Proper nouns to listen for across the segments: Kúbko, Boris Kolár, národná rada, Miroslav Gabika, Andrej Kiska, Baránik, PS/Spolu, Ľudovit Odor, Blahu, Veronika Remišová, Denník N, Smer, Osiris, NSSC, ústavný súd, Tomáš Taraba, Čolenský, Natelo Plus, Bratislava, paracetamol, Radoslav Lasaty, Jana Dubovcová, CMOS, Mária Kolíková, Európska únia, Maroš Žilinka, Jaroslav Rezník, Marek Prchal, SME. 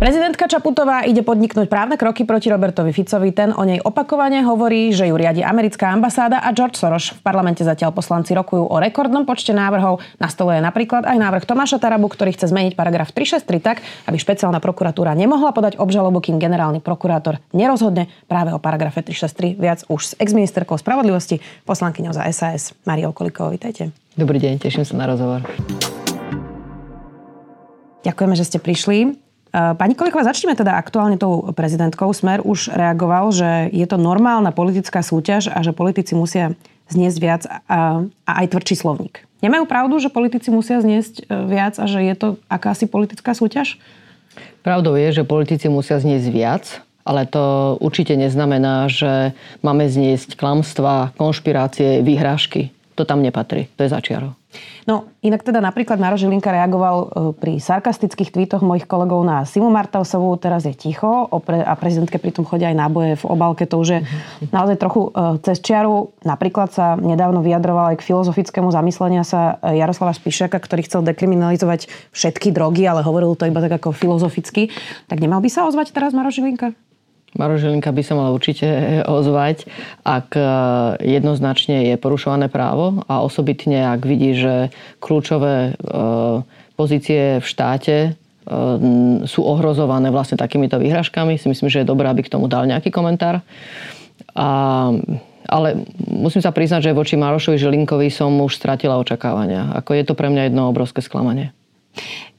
Prezidentka Čaputová ide podniknúť právne kroky proti Robertovi Ficovi. Ten o nej opakovane hovorí, že ju riadi americká ambasáda a George Soros. V parlamente zatiaľ poslanci rokujú o rekordnom počte návrhov. Na stole je napríklad aj návrh Tomáša Tarabu, ktorý chce zmeniť paragraf 363 tak, aby špeciálna prokuratúra nemohla podať obžalobu, kým generálny prokurátor nerozhodne práve o paragrafe 363. Viac už s exministerkou spravodlivosti, poslankyňou za SaS Máriou Kolíkovou. Vítajte. Dobrý deň, teším sa na rozhovor. Ďakujeme, že ste prišli. Pani Kolíková, začneme teda aktuálne tou prezidentkou. Smer už reagoval, že je to normálna politická súťaž a že politici musia zniesť viac a aj tvrdší slovník. Nemajú pravdu, že politici musia zniesť viac a že je to akási politická súťaž? Pravdou je, že politici musia zniesť viac, ale to určite neznamená, že máme zniesť klamstvá, konšpirácie, vyhrážky. To tam nepatrí. To je začiarov. No, inak teda napríklad Maroš Žilinka reagoval pri sarkastických tweetoch mojich kolegov na Simu Martausovú, teraz je ticho a prezidentke pritom chodia aj náboje v obálke, to už je naozaj trochu cez čiaru. Napríklad sa nedávno vyjadroval aj k filozofickému zamysleniu sa Jaroslava Spišiaka, ktorý chcel dekriminalizovať všetky drogy, ale hovoril to iba tak ako filozoficky. Tak nemal by sa ozvať teraz Maroš Žilinka? Maroš Žilinka by sa mala určite ozvať, ak jednoznačne je porušované právo a osobitne, ak vidí, že kľúčové pozície v štáte sú ohrozované vlastne takýmito výhražkami. Si myslím, že je dobré, aby k tomu dal nejaký komentár. Ale musím sa priznať, že voči Marošovi Žilinkovi som už stratila očakávania. Ako je to pre mňa jedno obrovské sklamanie.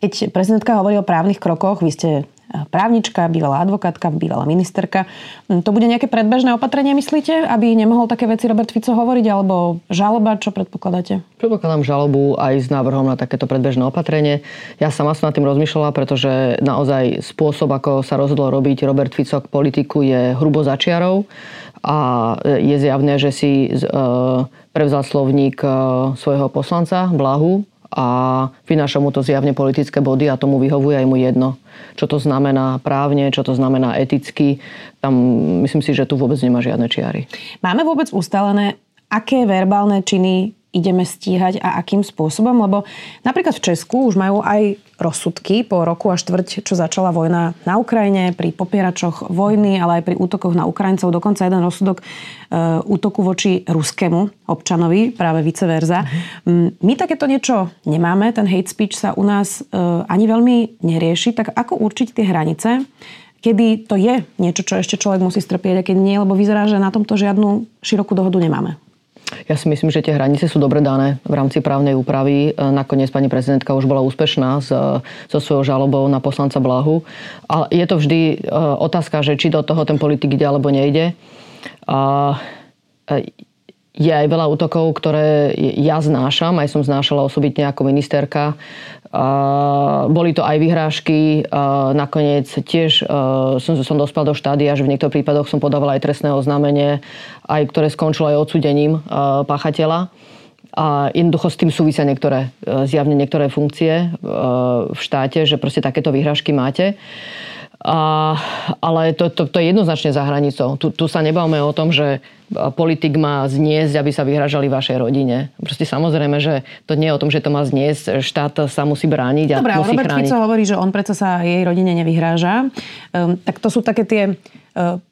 Keď prezidentka hovorí o právnych krokoch, vy ste právnička, bývalá advokátka, bývalá ministerka. To bude nejaké predbežné opatrenie, myslíte? Aby nemohol také veci Robert Fico hovoriť? Alebo žaloba? Čo predpokladáte? Predpokladám žalobu aj s návrhom na takéto predbežné opatrenie. Ja sama som nad tým rozmýšľala, pretože naozaj spôsob, ako sa rozhodol robiť Robert Fico k politiku, je hrubo začiarov a je zjavné, že si prevzal slovník svojho poslanca Blahu a vynáša mu to zjavne politické body a tomu vyhovuje aj mu jedno. Čo to znamená právne, čo to znamená eticky. Tam myslím si, že tu vôbec nemá žiadne čiary. Máme vôbec ustalené, aké verbálne činy ideme stíhať a akým spôsobom? Lebo napríklad v Česku už majú aj rozsudky po roku a štvrť, čo začala vojna na Ukrajine, pri popieračoch vojny, ale aj pri útokoch na Ukrajincov. Dokonca jeden rozsudok útoku voči ruskému občanovi, práve vice versa. My takéto niečo nemáme, ten hate speech sa u nás ani veľmi nerieši. Tak ako určiť tie hranice, kedy to je niečo, čo ešte človek musí strpieť a keď nie, lebo vyzerá, že na tomto žiadnu širokú dohodu nemáme? Ja si myslím, že tie hranice sú dobre dané v rámci právnej úpravy. Nakoniec pani prezidentka už bola úspešná so svojou žalobou na poslanca Blahu. Ale je to vždy otázka, že či do toho ten politik ide alebo nejde. Je aj veľa útokov, ktoré ja znášam, aj som znášala osobitne ako ministerka. Boli to aj vyhrážky, nakoniec tiež som dospel do štádia, že v niektorých prípadoch som podávala aj trestné oznámenie, aj ktoré skončilo aj odsúdením páchateľa. A jednoducho s tým súvisia zjavne niektoré funkcie v štáte, že proste takéto vyhrážky máte. Ale to je jednoznačne za hranicou. Tu sa nebavme o tom, že politik má zniesť, aby sa vyhrážali vašej rodine. Proste samozrejme, že to nie je o tom, že to má zniesť. Štát sa musí brániť a musí chrániť. Dobre, Robert Fico hovorí, že on predsa sa jej rodine nevyhráža. Tak to sú také tie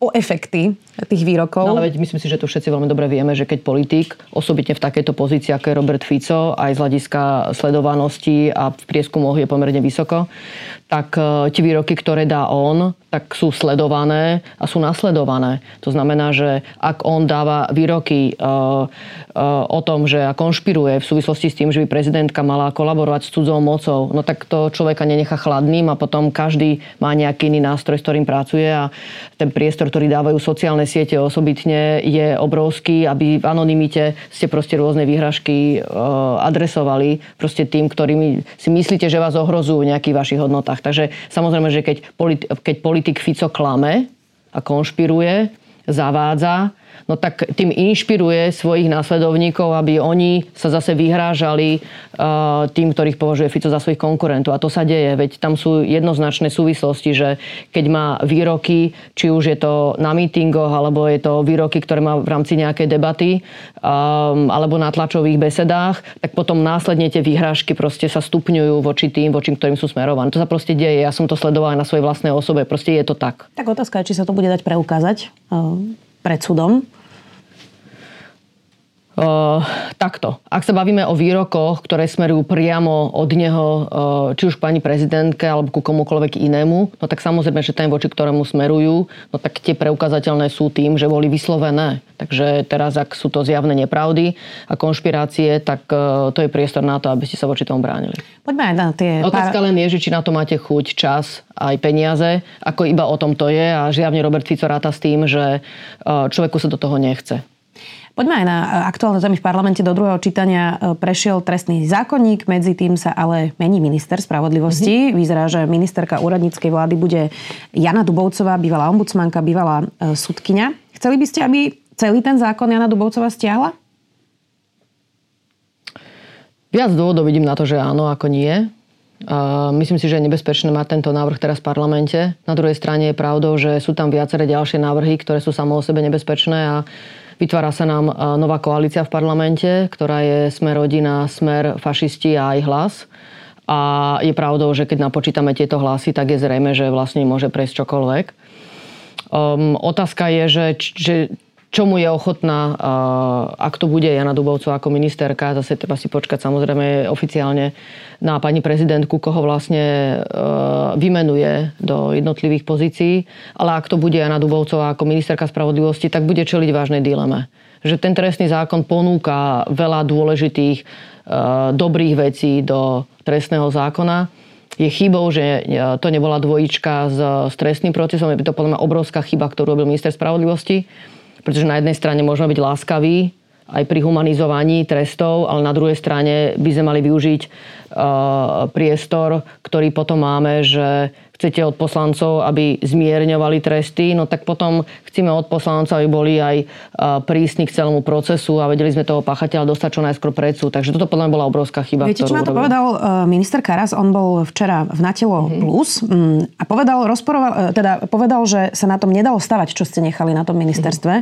o efekty tých výrokov. No ale veď myslím si, že to všetci veľmi dobre vieme, že keď politik, osobitne v takejto pozícii, ako je Robert Fico, aj z hľadiska sledovanosti a v prieskumoch je pomerne vysoko, tak tie výroky, ktoré dá on, tak sú sledované a sú nasledované. To znamená, že ak on dáva výroky o tom, že konšpiruje v súvislosti s tým, že by prezidentka mala kolaborovať s cudzou mocou, no tak to človeka nenechá chladným a potom každý má nejaký iný nástroj, s ktorým pracuje a ten priestor, ktorý dávajú sociálne siete osobitne, je obrovský, aby v anonymite ste proste rôzne výhražky adresovali proste tým, ktorými si myslíte, že vás ohrozujú v nejakých vašich hodnotách. Takže samozrejme, že keď politik Fico klame a konšpiruje, zavádza no tak tým inšpiruje svojich následovníkov, aby oni sa zase vyhrážali tým, ktorých považuje Fico za svojich konkurentov. A to sa deje, veď tam sú jednoznačné súvislosti, že keď má výroky, či už je to na mítingoch, alebo je to výroky, ktoré má v rámci nejakej debaty, alebo na tlačových besedách, tak potom následne tie vyhrážky proste sa stupňujú voči tým, voči ktorým sú smerované. To sa proste deje. Ja som to sledovala na svojej vlastnej osobe. Proste je to tak. Tak otázka je, či sa to bude dať preukázať pred súdom? Takto. Ak sa bavíme o výrokoch, ktoré smerujú priamo od neho, či už pani prezidentke alebo ku komukoľvek inému, no tak samozrejme, že ten, voči ktorému smerujú, no tak tie preukazateľné sú tým, že boli vyslovené. Takže teraz, ak sú to zjavné nepravdy a konšpirácie, tak to je priestor na to, aby ste sa voči tomu bránili. Poďme aj na tie... Otázka len je, že či na to máte chuť, čas aj peniaze, ako iba o tom to je, a zjavne Robert Fico ráta s tým, že človeku sa do toho nechce. Poďme aj na aktuálne témy. V parlamente do druhého čítania prešiel trestný zákonník, medzi tým sa ale mení minister spravodlivosti. Vyzerá, že ministerka úradníckej vlády bude Jana Dubovcová, bývalá ombudsmanka, bývalá sudkyňa. Chceli by ste, aby celý ten zákon Jana Dubovcová stiahla? Viac dôvodov vidím na to, že áno, ako nie. Myslím si, že je nebezpečné mať tento návrh teraz v parlamente. Na druhej strane je pravdou, že sú tam viaceré ďalšie návrhy, ktoré sú samo o sebe nebezpečné, a vytvára sa nám nová koalícia v parlamente, ktorá je Sme rodina, Smer, fašisti a aj Hlas. A je pravdou, že keď napočítame tieto hlasy, tak je zrejme, že vlastne môže prejsť čokoľvek. Otázka je, že čomu je ochotná, ak to bude Jana Dubovcová ako ministerka. Zase treba si počkať samozrejme oficiálne na pani prezidentku, koho vlastne vymenuje do jednotlivých pozícií. Ale ak to bude Jana Dubovcová ako ministerka spravodlivosti, tak bude čeliť vážnej dileme. Že ten trestný zákon ponúka veľa dôležitých, dobrých vecí do trestného zákona. Je chybou, že to nebola dvojička s trestným procesom. Je to podľa mňa obrovská chyba, ktorú robil minister spravodlivosti. Pretože na jednej strane môžeme byť láskaví aj pri humanizovaní trestov, ale na druhej strane by sme mali využiť priestor, ktorý potom máme, že chcete od poslancov, aby zmierňovali tresty, no tak potom chceme od poslancov, aby boli aj prísni k celému procesu a vedeli sme toho páchateľa dostať čo najskôr pred súd. Takže toto podľa mňa bola obrovská chyba. Viete, čo na to povedal minister Karas? On bol včera v Natelo Plus a povedal, povedal, že sa na tom nedalo stavať, čo ste nechali na tom ministerstve,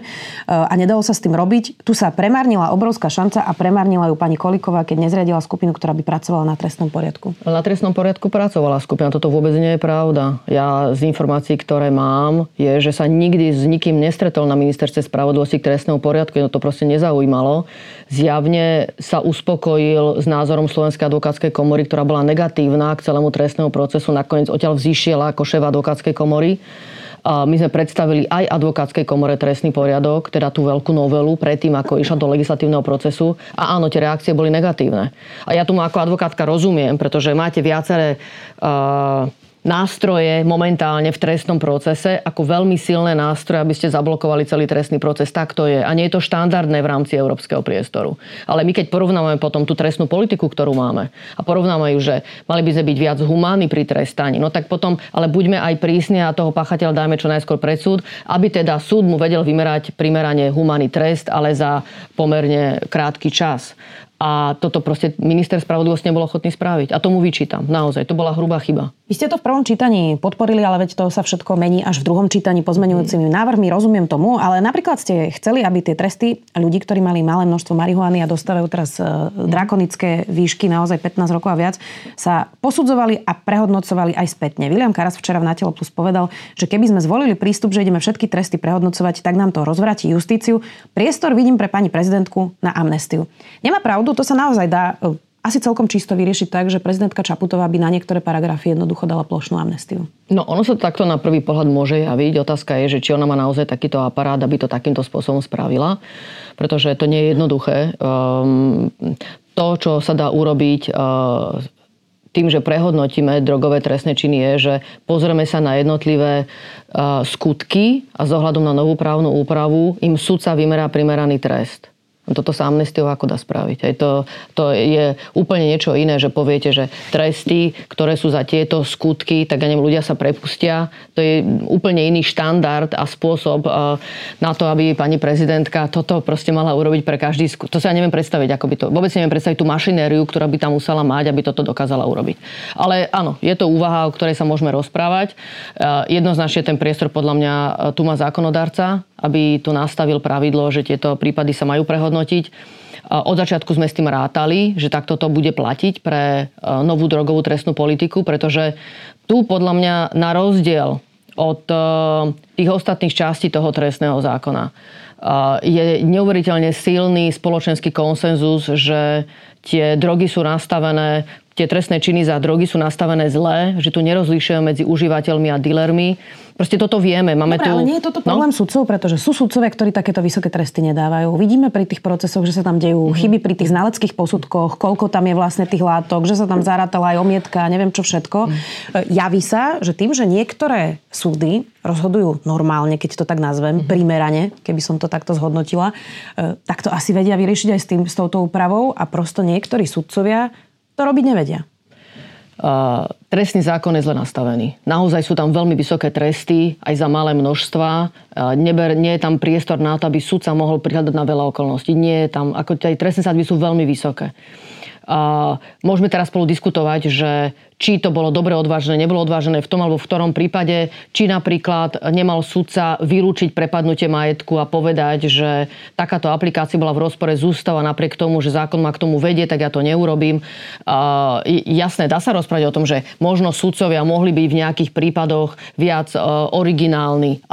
a nedalo sa s tým robiť. Tu sa premárnila obrovská šanca a premárnila ju pani Kolíková, keď nezriadila skupinu, ktorá by pracovala na trestnom poriadku. Na trestnom poriadku pracovala skupina, toto vôbec nie je práve. Ja z informácií, ktoré mám, je, že sa nikdy s nikým nestretol na ministerstve spravodlivosti k trestnému poriadku. Jedno to proste nezaujímalo. Zjavne sa uspokojil s názorom Slovenskej advokátskej komory, ktorá bola negatívna k celému trestnému procesu. Nakoniec odtiaľ vzýšiela ako šéf advokátskej komory. My sme predstavili aj advokátskej komore trestný poriadok, teda tú veľkú novelu, predtým ako išla do legislatívneho procesu. A áno, tie reakcie boli negatívne. A ja tomu ako advokátka rozumiem, pretože máte viaceré nástroje momentálne v trestnom procese, ako veľmi silné nástroje, aby ste zablokovali celý trestný proces. Tak to je. A nie je to štandardné v rámci európskeho priestoru. Ale my keď porovnáme potom tú trestnú politiku, ktorú máme, a porovnáme ju, že mali by sme byť viac humánni pri trestaní, no tak potom, ale buďme aj prísni a toho páchateľa dajme čo najskôr pred súd, aby teda súd mu vedel vymerať primerane humánny trest, ale za pomerne krátky čas. A toto proste minister spravodlivosti nebol ochotný spraviť. A tomu vyčítam. Naozaj, to bola hrubá chyba. Vy ste to v prvom čítaní podporili, ale veď to sa všetko mení až v druhom čítaní pozmeňujúcimi návrhmi. Rozumiem tomu, ale napríklad ste chceli, aby tie tresty ľudí, ktorí mali malé množstvo marihuany a dostávajú teraz drakonické výšky, naozaj 15 rokov a viac, sa posudzovali a prehodnocovali aj spätne. Viliam Karas včera v Natelo Plus povedal, že keby sme zvolili prístup, že ideme všetky tresty prehodnocovať, tak nám to rozvráti justíciu. Priestor vidím pre pani prezidentku na amnestiu. Nemá pravdu. To sa naozaj dá asi celkom čisto vyriešiť tak, že prezidentka Čaputová by na niektoré paragrafy jednoducho dala plošnú amnestiu. No ono sa takto na prvý pohľad môže javiť. Otázka je, že či ona má naozaj takýto aparát, aby to takýmto spôsobom spravila, pretože to nie je jednoduché. To, čo sa dá urobiť tým, že prehodnotíme drogové trestné činy, je, že pozrieme sa na jednotlivé skutky a s ohľadom na novú právnu úpravu im sudca vymerá primeraný trest. Toto sa amnestiou ako dá spraviť. To je úplne niečo iné, že poviete, že tresty, ktoré sú za tieto skutky, tak ani ľudia sa prepustia. To je úplne iný štandard a spôsob na to, aby pani prezidentka toto proste mala urobiť pre každý skutky. To sa neviem predstaviť, ako by to... Vôbec neviem predstaviť tú mašinériu, ktorá by tam musela mať, aby toto dokázala urobiť. Ale áno, je to úvaha, o ktorej sa môžeme rozprávať. Jednoznačne ten priestor podľa mňa tu má zákonodarca, aby tu nastavil pravidlo, že tieto prípady sa majú prehodnotiť. Od začiatku sme s tým rátali, že takto to bude platiť pre novú drogovú trestnú politiku, pretože tu podľa mňa na rozdiel od tých ostatných častí toho trestného zákona je neuveriteľne silný spoločenský konsenzus, že tie drogy sú nastavené, tie trestné činy za drogy sú nastavené zle, že tu nerozlišujú medzi užívateľmi a dealermi. Proste toto vieme. Máme dobre, tu... ale nie je toto problém sudcov, pretože sú sudcovia, ktorí takéto vysoké tresty nedávajú. Vidíme pri tých procesoch, že sa tam dejú chyby pri tých znaleckých posudkoch, koľko tam je vlastne tých látok, že sa tam zarátala aj omietka, neviem čo všetko. Javí sa, že tým, že niektoré súdy rozhodujú normálne, keď to tak nazvem, primerane, keby som to takto zhodnotila, tak to asi vedia vyriešiť aj s touto úpravou a prosto niektorí sudcovia to robiť nevedia. Trestný zákon je zle nastavený. Naozaj sú tam veľmi vysoké tresty, aj za malé množstva. Nie je tam priestor na to, aby sudca mohol prihľadať na veľa okolností. Nie je tam, ako tie trestné sadzby sú veľmi vysoké. Môžeme teraz spolu diskutovať, že či to bolo dobre odvážené, nebolo odvážené v tom alebo v ktorom prípade, či napríklad nemal sudca vylúčiť prepadnutie majetku a povedať, že takáto aplikácia bola v rozpore z ústava napriek tomu, že zákon ma k tomu vedie, tak ja to neurobím. Jasné, dá sa rozprávať o tom, že možno sudcovia mohli byť v nejakých prípadoch viac originálni,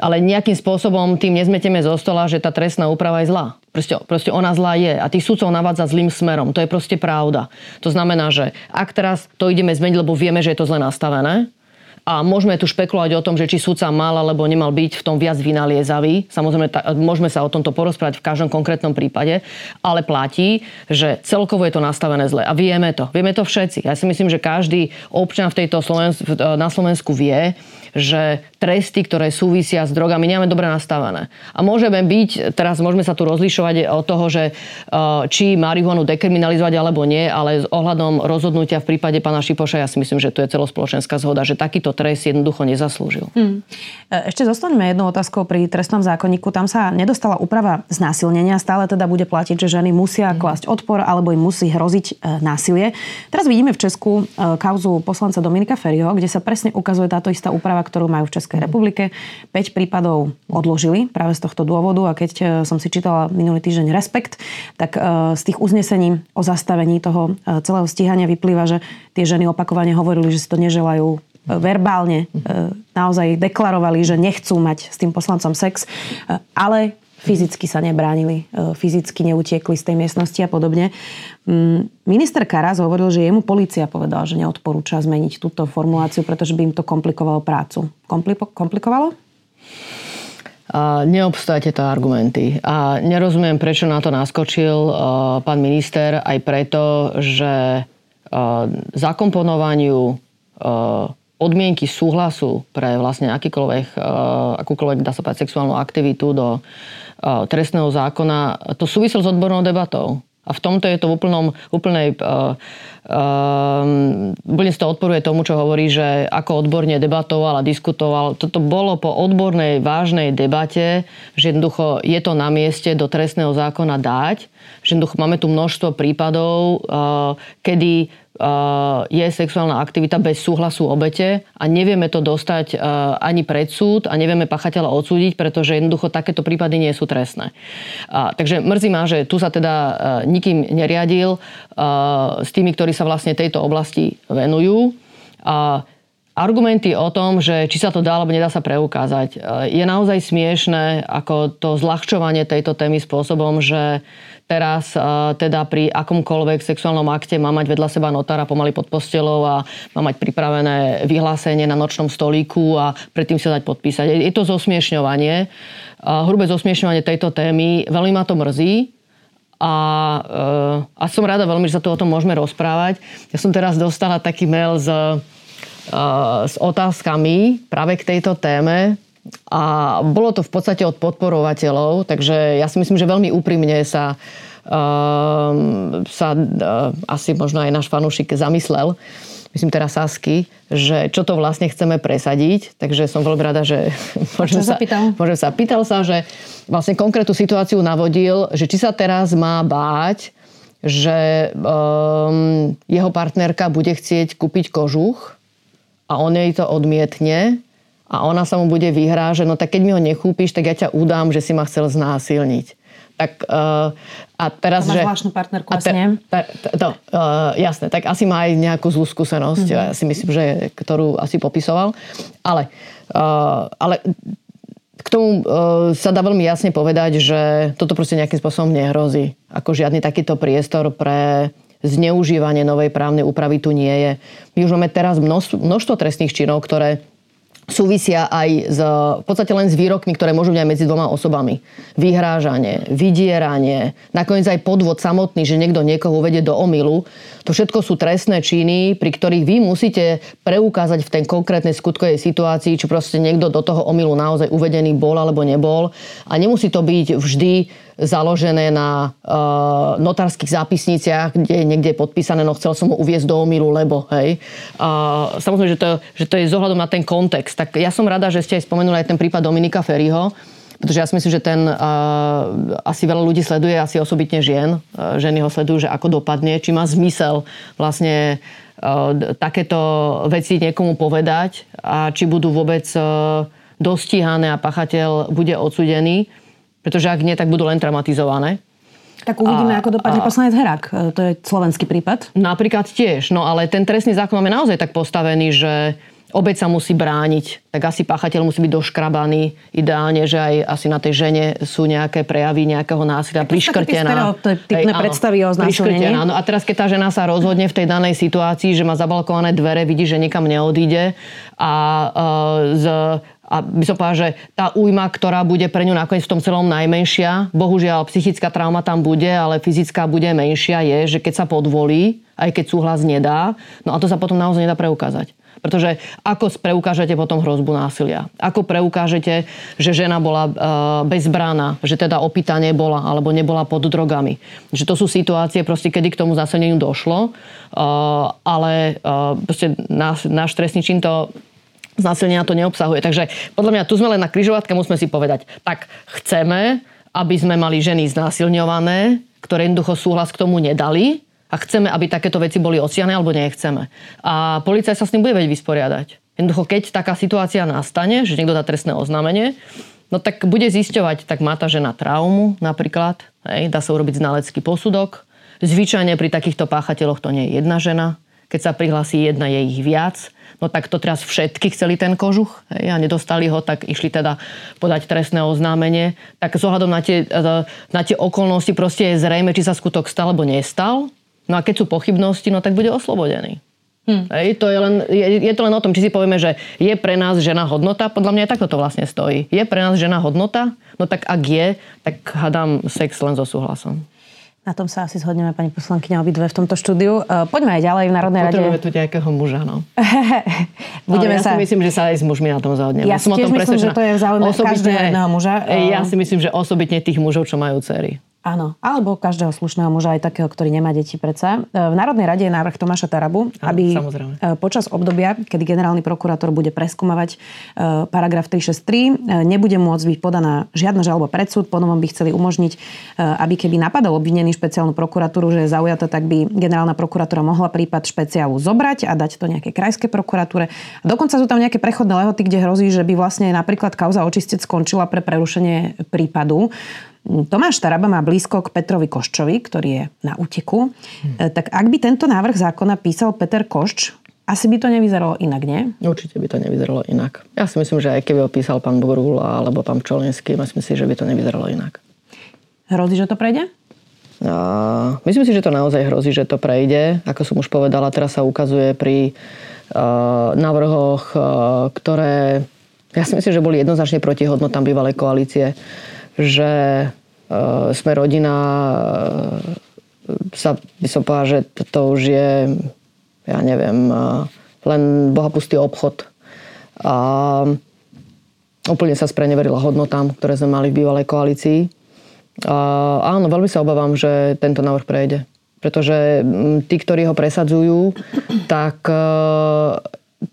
ale nejakým spôsobom tým nezmetieme zo stola, že tá trestná úprava je zlá. Proste ona zlá je a tých sudcov navádza zlým smerom. To je proste pravda. To znamená, že ak teraz to ideme zmeniť, lebo vieme, že je to zle nastavené a môžeme tu špekulovať o tom, že či sudca mal alebo nemal byť v tom viac vynaliezavý. Samozrejme, môžeme sa o tomto porozprávať v každom konkrétnom prípade, ale platí, že celkovo je to nastavené zle a vieme to. Vieme to všetci. Ja si myslím, že každý občan na Slovensku vie, že tresty, ktoré súvisia s drogami, nemáme dobre nastavené. A môžeme sa tu rozlišovať od toho, že či marihuanu dekriminalizovať alebo nie, ale s ohľadom rozhodnutia v prípade pána Šipoša, ja si myslím, že tu je celospoločenská zhoda, že takýto trest jednoducho nezaslúžil. Ešte zostaňme jednou otázkou pri trestnom zákonníku. Tam sa nedostala úprava znásilnenia. Stále teda bude platiť, že ženy musia klásť odpor alebo im musí hroziť násilie. Teraz vidíme v Česku kauzu poslanca Dominika Ferio, kde sa presne ukazuje táto istá úprava, ktorú majú v Českej republike. 5 prípadov odložili práve z tohto dôvodu a keď som si čítala minulý týždeň Respekt, tak z tých uznesení o zastavení toho celého stíhania vyplýva, že tie ženy opakovane hovorili, že si to neželajú verbálne, naozaj deklarovali, že nechcú mať s tým poslancom sex, ale fyzicky sa nebránili, fyzicky neutiekli z tej miestnosti a podobne. Minister Karas hovoril, že jemu polícia povedala, že neodporúča zmeniť túto formuláciu, pretože by im to komplikovalo prácu. Komplikovalo? Neobstoja tieto argumenty. A nerozumiem, prečo na to naskočil pán minister, aj preto, že zakomponovaniu odmienky súhlasu pre vlastne akúkoľvek dá sa povedať sexuálnu aktivitu do trestného zákona, to súviselo s odbornou debatou. A v tomto je to úplne to odporuje tomu, čo hovorí, že ako odborne debatoval a diskutoval. Toto bolo po odbornej, vážnej debate, že jednoducho je to na mieste do trestného zákona dať, že jednoducho máme tu množstvo prípadov, kedy je sexuálna aktivita bez súhlasu obete a nevieme to dostať ani pred súd a nevieme pachateľa odsúdiť, pretože jednoducho takéto prípady nie sú trestné. Takže mrzí ma, že tu sa teda nikým neriadil s tými, ktorí sa vlastne tejto oblasti venujú. Argumenty o tom, že či sa to dá, alebo nedá sa preukázať. Je naozaj smiešné, ako to zľahčovanie tejto témy spôsobom, že teraz teda pri akomkoľvek sexuálnom akte má mať vedľa seba notára pomaly pod postelou a má mať pripravené vyhlásenie na nočnom stolíku a predtým sa dať podpísať. Je to zosmiešňovanie, hrubé zosmiešňovanie tejto témy. Veľmi ma to mrzí. A som rada veľmi, že sa tu o tom môžeme rozprávať. Ja som teraz dostala taký mail s otázkami práve k tejto téme A bolo to v podstate od podporovateľov, takže ja si myslím, že veľmi úprimne sa asi možno aj náš fanúšik zamyslel, myslím teraz Sasky, že čo to vlastne chceme presadiť, takže som veľmi rada, že pýtal sa, že vlastne konkrétnu situáciu navodil, že či sa teraz má báť, že jeho partnerka bude chcieť kúpiť kožuch a on jej to odmietne a ona sa mu bude vyhrážať, no tak keď mi ho nechúpiš, tak ja ťa udám, že si ma chcel znásilniť. Tak a teraz, že... Máš zvláštnu partnerku, asi nie? Jasné, tak asi má aj nejakú zlú skúsenosť, ja si myslím, že ktorú asi popisoval. Ale k tomu sa dá veľmi jasne povedať, že toto proste nejakým spôsobom nehrozí. Ako žiadny takýto priestor pre zneužívanie novej právnej úpravy tu nie je. My už máme teraz množstvo trestných činov, ktoré súvisia aj v podstate len s výrokmi, ktoré môžu byť aj medzi dvoma osobami. Vyhrážanie, vydieranie, nakoniec aj podvod samotný, že niekto niekoho uvedie do omylu. To všetko sú trestné činy, pri ktorých vy musíte preukázať v tej konkrétnej skutkovej situácii, či proste niekto do toho omylu naozaj uvedený bol alebo nebol. A nemusí to byť vždy založené na notárskych zápisniciach, kde je niekde podpísané, no chcel som ho uviesť do omylu, lebo, hej. Samozrejme, že to je zohľadom na ten kontext. Tak ja som rada, že ste aj spomenuli aj ten prípad Dominika Feriho, pretože ja si myslím, že ten asi veľa ľudí sleduje, asi osobitne žien. Ženy ho sledujú, že ako dopadne, či má zmysel vlastne takéto veci niekomu povedať a či budú vôbec dostíhané a pachateľ bude odsúdený. Pretože ak nie, tak budú len traumatizované. Tak uvidíme, ako dopadne poslanec Herák. To je slovenský prípad. Napríklad tiež. No ale ten trestný zákon máme naozaj tak postavený, že obeť sa musí brániť. Tak asi páchateľ musí byť doškrabaný. Ideálne, že aj asi na tej žene sú nejaké prejavy nejakého násilia. Priškrtená. To je typné predstavy o znásilnení. No a teraz, keď tá žena sa rozhodne v tej danej situácii, že má zabalkované dvere, vidí, že nikam neodíde a by som povedal, že tá újma, ktorá bude pre ňu nakoniec v tom celom najmenšia, bohužiaľ psychická trauma tam bude, ale fyzická bude menšia, je, že keď sa podvolí, aj keď súhlas nedá, no a to sa potom naozaj nedá preukázať. Pretože ako preukážete potom hrozbu násilia? Ako preukážete, že žena bola bezbranná, že teda opitá nebola alebo nebola pod drogami? Že to sú situácie, proste, kedy k tomu násilneniu došlo, ale proste náš trestný čin to... znásilnenia to neobsahuje. Takže podľa mňa tu sme len na križovatke, musíme si povedať, tak chceme, aby sme mali ženy znásilňované, ktoré jednoducho súhlas k tomu nedali a chceme, aby takéto veci boli odstiahnuté, alebo nechceme. A polícia sa s tým bude vedieť vysporiadať. Jednoducho, keď taká situácia nastane, že niekto dá trestné oznámenie, no tak bude zisťovať, tak má tá žena traumu napríklad, hej, dá sa urobiť znalecký posudok. Zvyčajne pri takýchto páchateľoch to nie je jedna žena. Keď sa prihlási jedna, je ich viac. No tak to teraz všetky chceli ten kožuch, hej, a nedostali ho, tak išli teda podať trestné oznámenie. Tak s ohľadom na tie okolnosti proste je zrejme, či sa skutok stal alebo nestal. No a keď sú pochybnosti, no tak bude oslobodený. Hej, je to len o tom, či si povieme, že je pre nás žena hodnota, podľa mňa aj takto to vlastne stojí. Je pre nás žena hodnota? No tak ak je, tak hádam sex len so súhlasom. Na tom sa asi zhodneme, pani poslankyňa, obidve v tomto štúdiu. Poďme aj ďalej v Národnej rade. Potrebujeme tu nejakého muža, no. Ja si myslím, že sa aj s mužmi na tom zhodneme. Ja si tiež myslím, že to je v záujme každého jedného muža. Ja si myslím, že osobitne tých mužov, čo majú dcery. Áno, alebo každého slušného muža, aj takého, ktorý nemá deti predsa. V Národnej rade je návrh Tomáša Tarabu, aby počas obdobia, kedy generálny prokurátor bude preskúmavať paragraf 363, nebude môcť byť podaná žiadna žaloba pred súd. Po novom by chceli umožniť, aby keby napadol obvinený špeciálnu prokuratúru, že je zaujata, tak by generálna prokuratúra mohla prípad špeciálu zobrať a dať to nejaké krajské prokuratúre. Dokonca sú tam nejaké prechodné lehoty, kde hrozí, že by vlastne napríklad kauza očistec skončila pre prerušenie prípadu. Tomáš Taraba má blízko k Petrovi Koščovi, ktorý je na úteku. Tak ak by tento návrh zákona písal Peter Košč, asi by to nevyzeralo inak, nie? Určite by to nevyzeralo inak. Ja si myslím, že aj keby ho písal pán Borul alebo pán Čolenský, myslím si, že by to nevyzeralo inak. Hrozí, že to prejde? Myslím si, že to naozaj hrozí, že to prejde. Ako som už povedala, teraz sa ukazuje pri návrhoch, ktoré ja si myslím, že boli jednoznačne proti hodnotám bývalej koalície, že Sme rodina sa by som povedala, že to už je, ja neviem, len bohapustý obchod. Úplne sa spreneverila hodnotám, ktoré sme mali v bývalej koalícii. Áno, veľmi sa obávam, že tento návrh prejde. Pretože tí, ktorí ho presadzujú, tak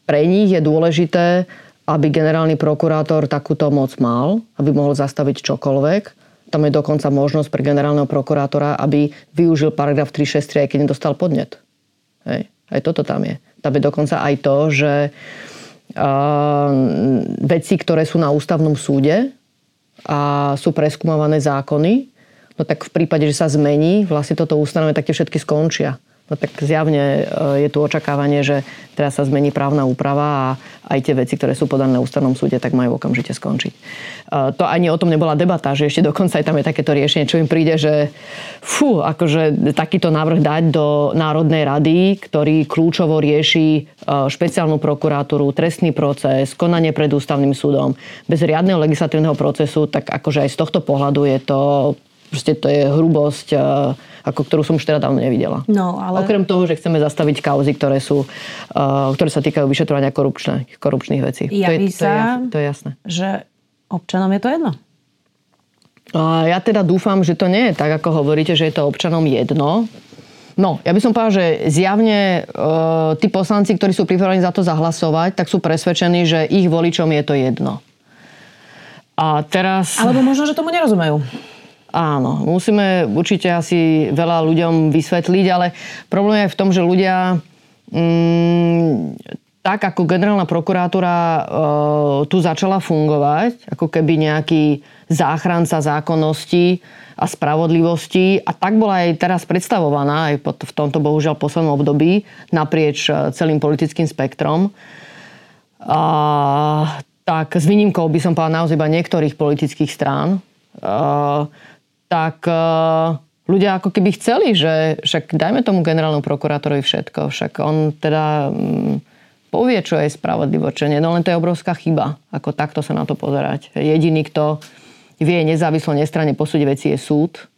pre nich je dôležité, aby generálny prokurátor takúto moc mal, aby mohol zastaviť čokoľvek. Tam je dokonca možnosť pre generálneho prokurátora, aby využil paragraf 363, aj keď nedostal podnet. Hej. Aj toto tam je. Tam je dokonca aj to, že veci, ktoré sú na ústavnom súde a sú preskúmavané zákony, no tak v prípade, že sa zmení vlastne toto ustanovenie, tak tie všetky skončia. No tak zjavne je tu očakávanie, že teraz sa zmení právna úprava a aj tie veci, ktoré sú podané na ústavnom súde, tak majú okamžite skončiť. To ani o tom nebola debata, že ešte dokonca aj tam je takéto riešenie, čo im príde, že akože takýto návrh dať do Národnej rady, ktorý kľúčovo rieši špeciálnu prokuratúru, trestný proces, konanie pred ústavným súdom. Bez riadneho legislatívneho procesu, tak akože aj z tohto pohľadu je to... Proste to je hrubosť, ako ktorú som už teda dávno nevidela. No, ale... Okrem toho, že chceme zastaviť kauzy, ktoré sa týkajú vyšetrovania korupčných vecí. To je jasné. Že občanom je to jedno? Ja teda dúfam, že to nie je tak, ako hovoríte, že je to občanom jedno. No, ja by som povedala, že zjavne tí poslanci, ktorí sú pripravení za to zahlasovať, tak sú presvedčení, že ich voličom je to jedno. A teraz... Alebo možno, že tomu nerozumejú. Áno, musíme určite asi veľa ľuďom vysvetliť, ale problém je v tom, že ľudia tak ako generálna prokuratúra tu začala fungovať, ako keby nejaký záchranca zákonnosti a spravodlivosti a tak bola aj teraz predstavovaná, aj v tomto bohužiaľ poslednom období, naprieč celým politickým spektrom. Tak s výnimkou by som povedala naozaj iba niektorých politických strán, tak ľudia ako keby chceli, že však dajme tomu generálnom prokurátorovi všetko, však on teda povie, čo je spravodlivo, čo nie. No len to je obrovská chyba, ako takto sa na to pozerať. Jediný, kto vie nezávislo nestranne posúdiť veci, je súd.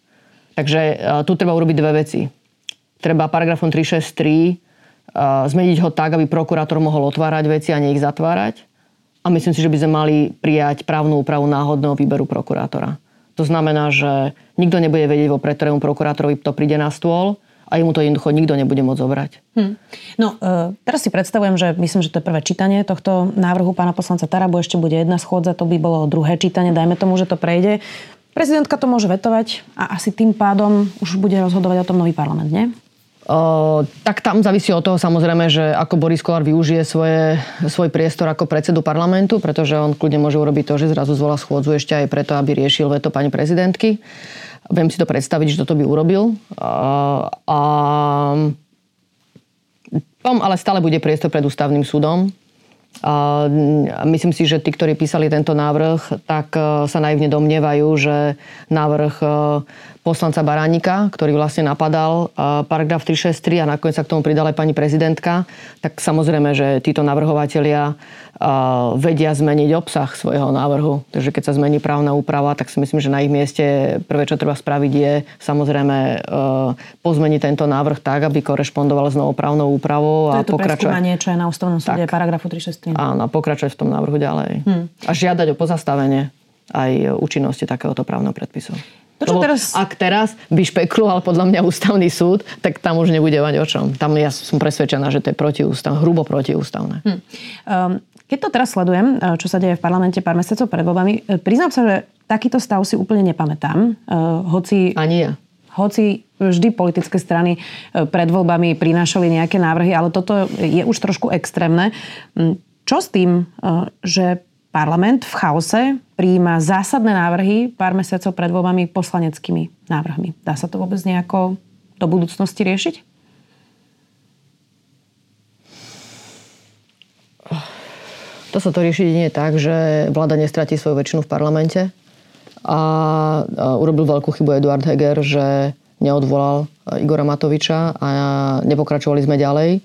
Takže tu treba urobiť dve veci. Treba paragrafom 363 zmeniť ho tak, aby prokurátor mohol otvárať veci a nie ich zatvárať. A myslím si, že by sme mali prijať právnu úpravu náhodného výberu prokurátora. To znamená, že nikto nebude vedieť, vopred ktorému prokurátorovi to príde na stôl a jemu to jednoducho nikto nebude môcť zobrať. No, teraz si predstavujem, že myslím, že to je prvé čítanie tohto návrhu pána poslanca Tarabu. Ešte bude jedna schôdza, to by bolo druhé čítanie. Dajme tomu, že to prejde. Prezidentka to môže vetovať a asi tým pádom už bude rozhodovať o tom nový parlament, nie? Tak tam závisí od toho samozrejme, že ako Boris Kolár využije svoj priestor ako predsedu parlamentu, pretože on kľudne môže urobiť to, že zrazu zvolá schôdzu ešte aj preto, aby riešil veto pani prezidentky. Viem si to predstaviť, že toto by urobil. Tam ale stále bude priestor pred ústavným súdom. Myslím si, že tí, ktorí písali tento návrh, tak sa naivne domnievajú, že návrh poslanca Baránika, ktorý vlastne napadal paragraf 363 a nakoniec sa k tomu pridala aj pani prezidentka, tak samozrejme, že títo navrhovatelia vedia zmeniť obsah svojho návrhu. Takže keď sa zmení právna úprava, tak si myslím, že na ich mieste prvé, čo treba spraviť, je samozrejme pozmeniť tento návrh tak, aby korešpondoval s novou právnou úpravou a pokračovať. To je to preskúmanie, čo je na ústavnom súde paragrafu 363. Áno, pokračuje v tom návrhu ďalej. A žiadať o pozastavenie aj účinnosti takéhoto právneho predpisu. Ak teraz by špekuloval podľa mňa ústavný súd, tak tam už nebude mať o čom. Tam ja som presvedčená, že to je protiústavné, hrubo protiústavné. Keď to teraz sledujem, čo sa deje v parlamente pár mesiacov pred voľbami, priznám sa, že takýto stav si úplne nepamätám. Hoci vždy politické strany pred voľbami prinášali nejaké návrhy, ale toto je už trošku extrémne. Čo s tým, že parlament v chaose prijíma zásadné návrhy pár mesiacov pred voľbami poslaneckými návrhmi? Dá sa to vôbec nejako do budúcnosti riešiť? To sa to riešiť nie tak, že vláda nestratí svoju väčšinu v parlamente a urobil veľkú chybu Eduard Heger, že neodvolal Igora Matoviča a nepokračovali sme ďalej,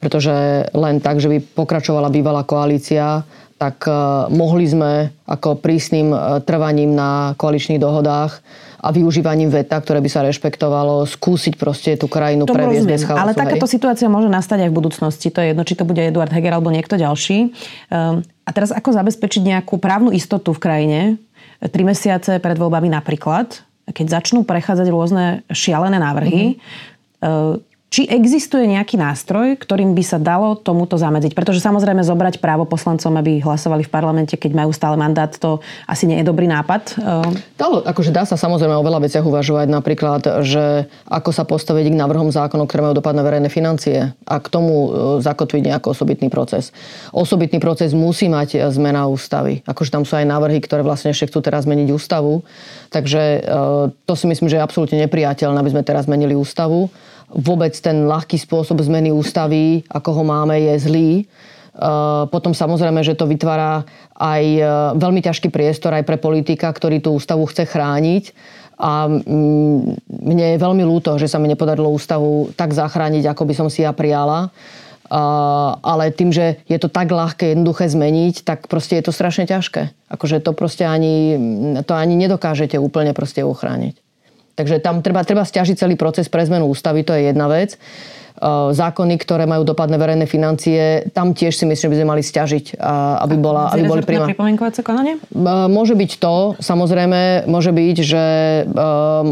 pretože len tak, že by pokračovala bývalá koalícia tak mohli sme ako prísnym trvaním na koaličných dohodách a využívaním veta, ktoré by sa rešpektovalo, skúsiť proste tú krajinu previesť bez chaosu. Ale takáto situácia môže nastať aj v budúcnosti. To je jedno, či to bude Eduard Heger alebo niekto ďalší. A teraz ako zabezpečiť nejakú právnu istotu v krajine 3 mesiace pred voľbami napríklad, keď začnú prechádzať rôzne šialené návrhy, či existuje nejaký nástroj, ktorým by sa dalo tomuto zamedziť? Pretože samozrejme zobrať právo poslancom, aby hlasovali v parlamente, keď majú stále mandát, to asi nie je dobrý nápad. Akože dá sa samozrejme o veľa veciach uvažovať. Napríklad, že ako sa postaviť k návrhom zákonov, ktoré majú dopad na verejné financie a k tomu zakotviť nejaký osobitný proces. Osobitný proces musí mať zmena ústavy. Akože tam sú aj návrhy, ktoré vlastne ešte chcú teraz zmeniť ústavu. Takže to si myslím, že je absolútne nepriateľné, aby sme teraz menili ústavu. Vôbec ten ľahký spôsob zmeny ústavy, ako ho máme, je zlý. Potom samozrejme, že to vytvára aj veľmi ťažký priestor aj pre politika, ktorý tú ústavu chce chrániť. A mne je veľmi ľúto, že sa mi nepodarilo ústavu tak zachrániť, ako by som si ja priala. Ale tým, že je to tak ľahké, jednoduché zmeniť, tak proste je to strašne ťažké. Akože to proste ani nedokážete úplne proste uchrániť. Takže tam treba stiažiť celý proces pre zmenu ústavy, to je jedna vec. Zákony, ktoré majú dopad na verejné financie, tam tiež si myslím, že by sme mali stiažiť, aby boli príjmané. Pripomienkovacie konanie? Môže byť to, samozrejme, môže byť, že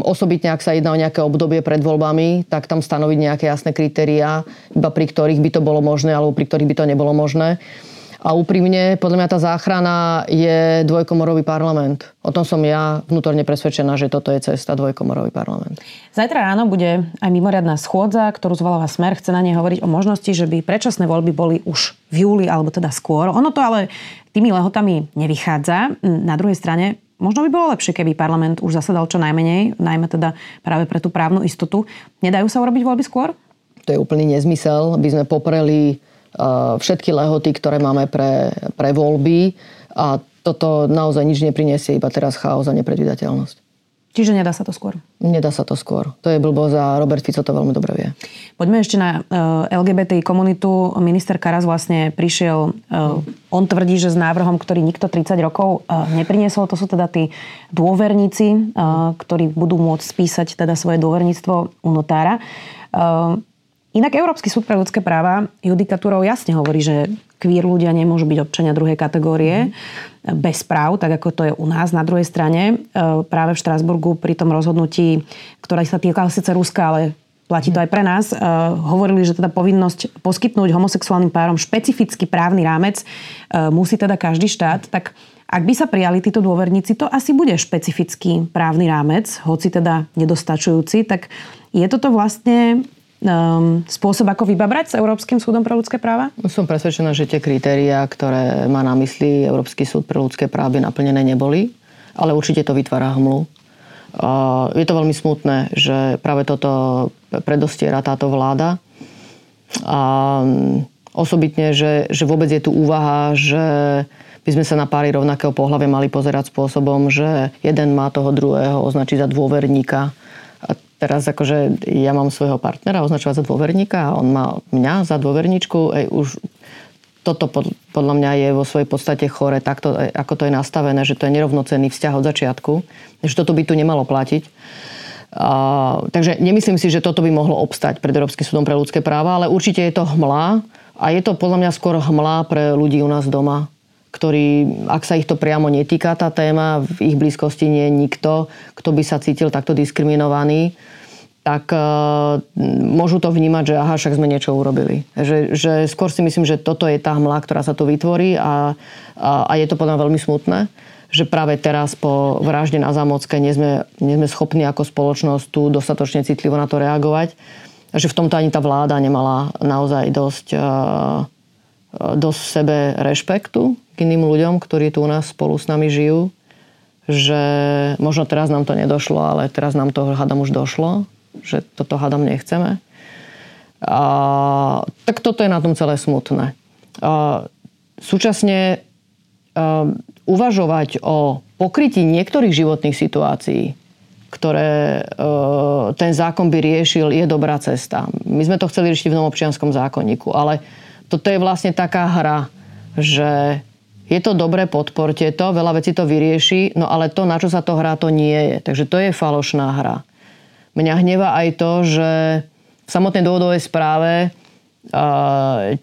osobitne, ak sa jedná o nejaké obdobie pred voľbami, tak tam stanoviť nejaké jasné kritériá, iba pri ktorých by to bolo možné, alebo pri ktorých by to nebolo možné. A úprimne, podľa mňa tá záchrana je dvojkomorový parlament. O tom som ja vnútorne presvedčená, že toto je cesta, dvojkomorový parlament. Zajtra ráno bude aj mimoriadna schôdza, ktorú zvolala Smer. Chce na nej hovoriť o možnosti, že by predčasné voľby boli už v júli, alebo teda skôr. Ono to ale tými lehotami nevychádza. Na druhej strane, možno by bolo lepšie, keby parlament už zasadal čo najmenej, najmä teda práve pre tú právnu istotu. Nedajú sa urobiť voľby skôr? To je úplný nezmysel, aby sme popreli všetky lehoty, ktoré máme pre voľby, a toto naozaj nič nepriniesie, iba teraz chaos a nepredvídateľnosť. Čiže nedá sa to skôr? Nedá sa to skôr. To je blbosť a Robert Fico to veľmi dobre vie. Poďme ešte na LGBTI komunitu. Minister Karas vlastne prišiel, on tvrdí, že s návrhom, ktorý nikto 30 rokov nepriniesol, to sú teda tí dôverníci, ktorí budú môcť spísať teda svoje dôverníctvo u notára. Inak Európsky súd pre ľudské práva judikatúrou jasne hovorí, že queer ľudia nemôžu byť občania druhej kategórie bez práv, tak ako to je u nás. Na druhej strane, práve v Štrasburgu pri tom rozhodnutí, ktoré sa týkalo síce Ruska, ale platí to aj pre nás, hovorili, že teda povinnosť poskytnúť homosexuálnym párom špecifický právny rámec musí teda každý štát. Tak ak by sa prijali títo dôverníci, to asi bude špecifický právny rámec, hoci teda nedostačujúci. Tak je toto vlastne spôsob, ako vybabrať s Európskym súdom pre ľudské práva? Som presvedčená, že tie kritériá, ktoré má na mysli Európsky súd pre ľudské práva, naplnené neboli, ale určite to vytvára hmlu. Je to veľmi smutné, že práve toto predostiera táto vláda. A osobitne, že vôbec je tu úvaha, že by sme sa na páry rovnakého pohlavia mali pozerať spôsobom, že jeden má toho druhého označiť za dôverníka. Teraz akože ja mám svojho partnera označovať za dôverníka a on má mňa za dôverničku. Už toto podľa mňa je vo svojej podstate chore, takto, ako to je nastavené, že to je nerovnocenný vzťah od začiatku. Že toto by tu nemalo platiť. Takže nemyslím si, že toto by mohlo obstať pred Európskym súdom pre ľudské práva, ale určite je to hmla a je to podľa mňa skôr hmla pre ľudí u nás doma, ktorí, ak sa ich to priamo netýka tá téma, v ich blízkosti nie je nikto, kto by sa cítil takto diskriminovaný, tak môžu to vnímať, že aha, však sme niečo urobili. Že skôr si myslím, že toto je tá hmla, ktorá sa tu vytvorí a je to podľa mňa veľmi smutné, že práve teraz po vražde na Zámocke nie sme schopní ako spoločnosť tu dostatočne citlivo na to reagovať. Že v tomto ani tá vláda nemala naozaj dosť sebe rešpektu k iným ľuďom, ktorí tu u nás spolu s nami žijú, že možno teraz nám to nedošlo, ale teraz nám to hádam už došlo, že toto hádam nechceme. Tak toto je na tom celé smutné. Súčasne uvažovať o pokrytí niektorých životných situácií, ktoré ten zákon by riešil, je dobrá cesta. My sme to chceli riešiť v novom občianskom zákonníku, ale toto je vlastne taká hra, že Je to dobré, podporte to, veľa vecí to vyrieši, no ale to, na čo sa to hrá, to nie je. Takže to je falošná hra. Mňa hnevá aj to, že v samotnej dôvodovej správe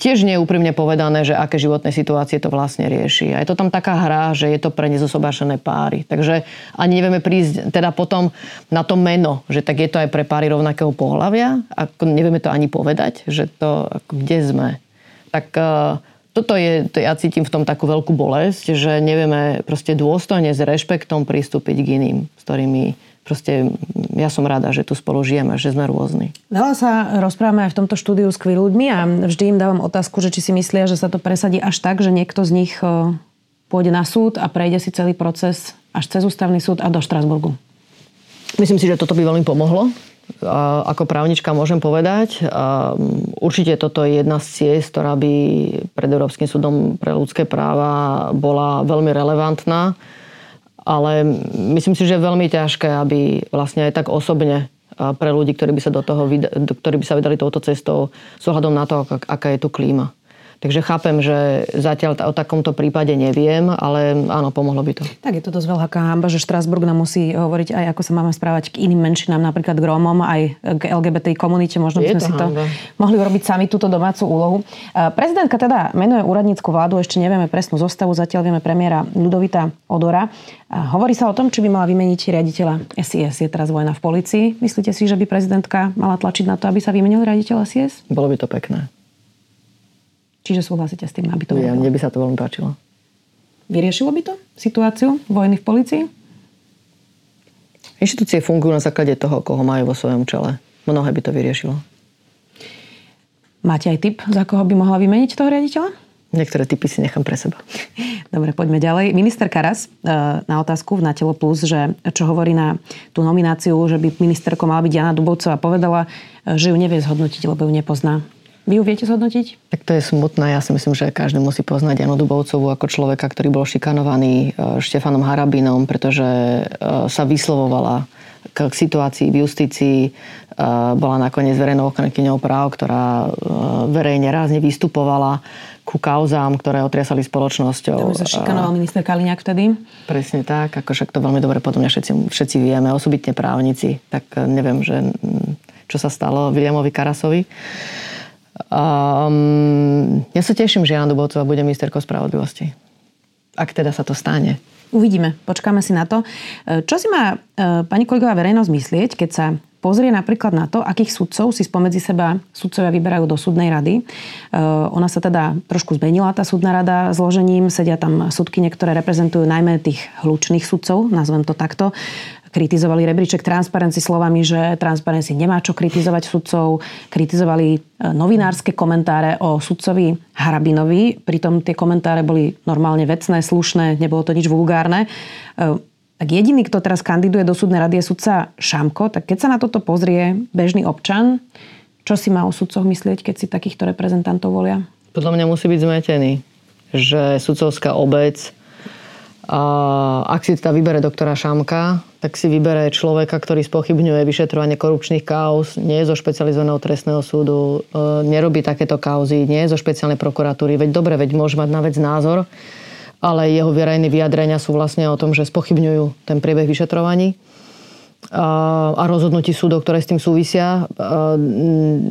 tiež nie je úprimne povedané, že aké životné situácie to vlastne rieši. A je to tam taká hra, že je to pre nezosobášené páry. Takže ani nevieme prísť teda potom na to meno, že tak je to aj pre páry rovnakého pohlavia. Ako nevieme to ani povedať, že to, kde sme. Tak toto je, ja cítim v tom takú veľkú bolesť, že nevieme proste dôstojne s rešpektom pristúpiť k iným, s ktorými proste ja som rada, že tu spolu žijeme, že sme rôzni. Veľa sa rozprávame aj v tomto štúdiu s queer ľuďmi a vždy im dávam otázku, že či si myslia, že sa to presadí až tak, že niekto z nich pôjde na súd a prejde si celý proces až cez ústavný súd a do Štrasburgu. Myslím si, že toto by veľmi pomohlo. Ako právnička môžem povedať. Určite toto je jedna z ciest, ktorá by pred Európskym súdom pre ľudské práva bola veľmi relevantná. Ale myslím si, že je veľmi ťažké, aby vlastne aj tak osobne pre ľudí, ktorí by sa vydali touto cestou s ohľadom na to, aká je tu klíma. Takže chápem, že zatiaľ o takomto prípade neviem, ale áno, pomohlo by to. Tak je to dosť veľká hanba, že Štrasburg nám musí hovoriť aj ako sa máme správať k iným menšinám, napríklad k Rómom, aj k LGBTI komunite. Možno by sme si to mohli robiť sami, túto domácu úlohu. Prezidentka teda menuje úradnícku vládu, ešte nevieme presnú zostavu, zatiaľ vieme premiéra Ľudovita Odora. Hovorí sa o tom, či by mala vymeniť riaditeľa SIS. Je teraz vojna v polícii. Myslíte si, že by prezidentka mala tlačiť na to, aby sa vymenil riaditeľ SIS? Bolo by to pekné. Čiže súhlasíte s tým, aby to... Mne by sa to veľmi páčilo. Vyriešilo by to situáciu vojny v polícii? Inštitúcie fungujú na základe toho, koho majú vo svojom čele. Mnohé by to vyriešilo. Máte aj tip, za koho by mohla vymeniť toho riaditeľa? Niektoré tipy si nechám pre seba. Dobre, poďme ďalej. Minister Karas na otázku v Na telo plus, že čo hovorí na tú nomináciu, že by ministerko mala byť Jana Dubovcová, povedala, že ju nevie zhodnotiť, lebo ju nepozná. Vy ju viete zhodnotiť? Tak to je smutné. Ja si myslím, že každý musí poznať Janu Dubovcovú ako človeka, ktorý bol šikanovaný Štefanom Harabinom, pretože sa vyslovovala k situácii v justícii. Bola nakoniec verejnou ochrankyňou práv, ktorá verejne rázne vystupovala ku kauzám, ktoré otriasali spoločnosťou. Takže sa šikanoval minister Kaliňák vtedy? Presne tak. Však to veľmi dobre podľa mňa všetci vieme, osobitne právnici. Tak neviem, že, čo sa stalo Viliamovi Karasovi. Ja sa teším, že Jana Dubovcová bude ministerkou spravodlivosti. Ak teda sa to stane. Uvidíme, počkáme si na to. Čo si má pani Kolíková verejnosť myslieť, keď sa pozrie napríklad na to, akých sudcov si spomedzi seba sudcovia vyberajú do súdnej rady. Ona sa teda trošku zmenila, tá súdna rada, zložením. Sedia tam sudkyne, ktoré reprezentujú najmä tých hlučných sudcov, nazvem to takto. Kritizovali rebríček Transparency slovami, že Transparency nemá čo kritizovať sudcov. Kritizovali novinárske komentáre o sudcovi Harabinovi. Pritom tie komentáre boli normálne vecné, slušné, nebolo to nič vulgárne. Tak jediný, kto teraz kandiduje do súdnej rady, je sudca Šamko. Tak keď sa na toto pozrie bežný občan, čo si má o sudcoch myslieť, keď si takýchto reprezentantov volia? Podľa mňa musí byť zmätený, že sudcovská obec, ak si teda vybere doktora Šamka, tak si vybere človeka, ktorý spochybňuje vyšetrovanie korupčných kauz, nie je zo špecializovaného trestného súdu, nerobí takéto kauzy, nie je zo špeciálnej prokuratúry. Veď dobre, veď môže mať na vec názor, ale jeho verejné vyjadrenia sú vlastne o tom, že spochybňujú ten priebeh vyšetrovaní a rozhodnutí súdov, ktoré s tým súvisia.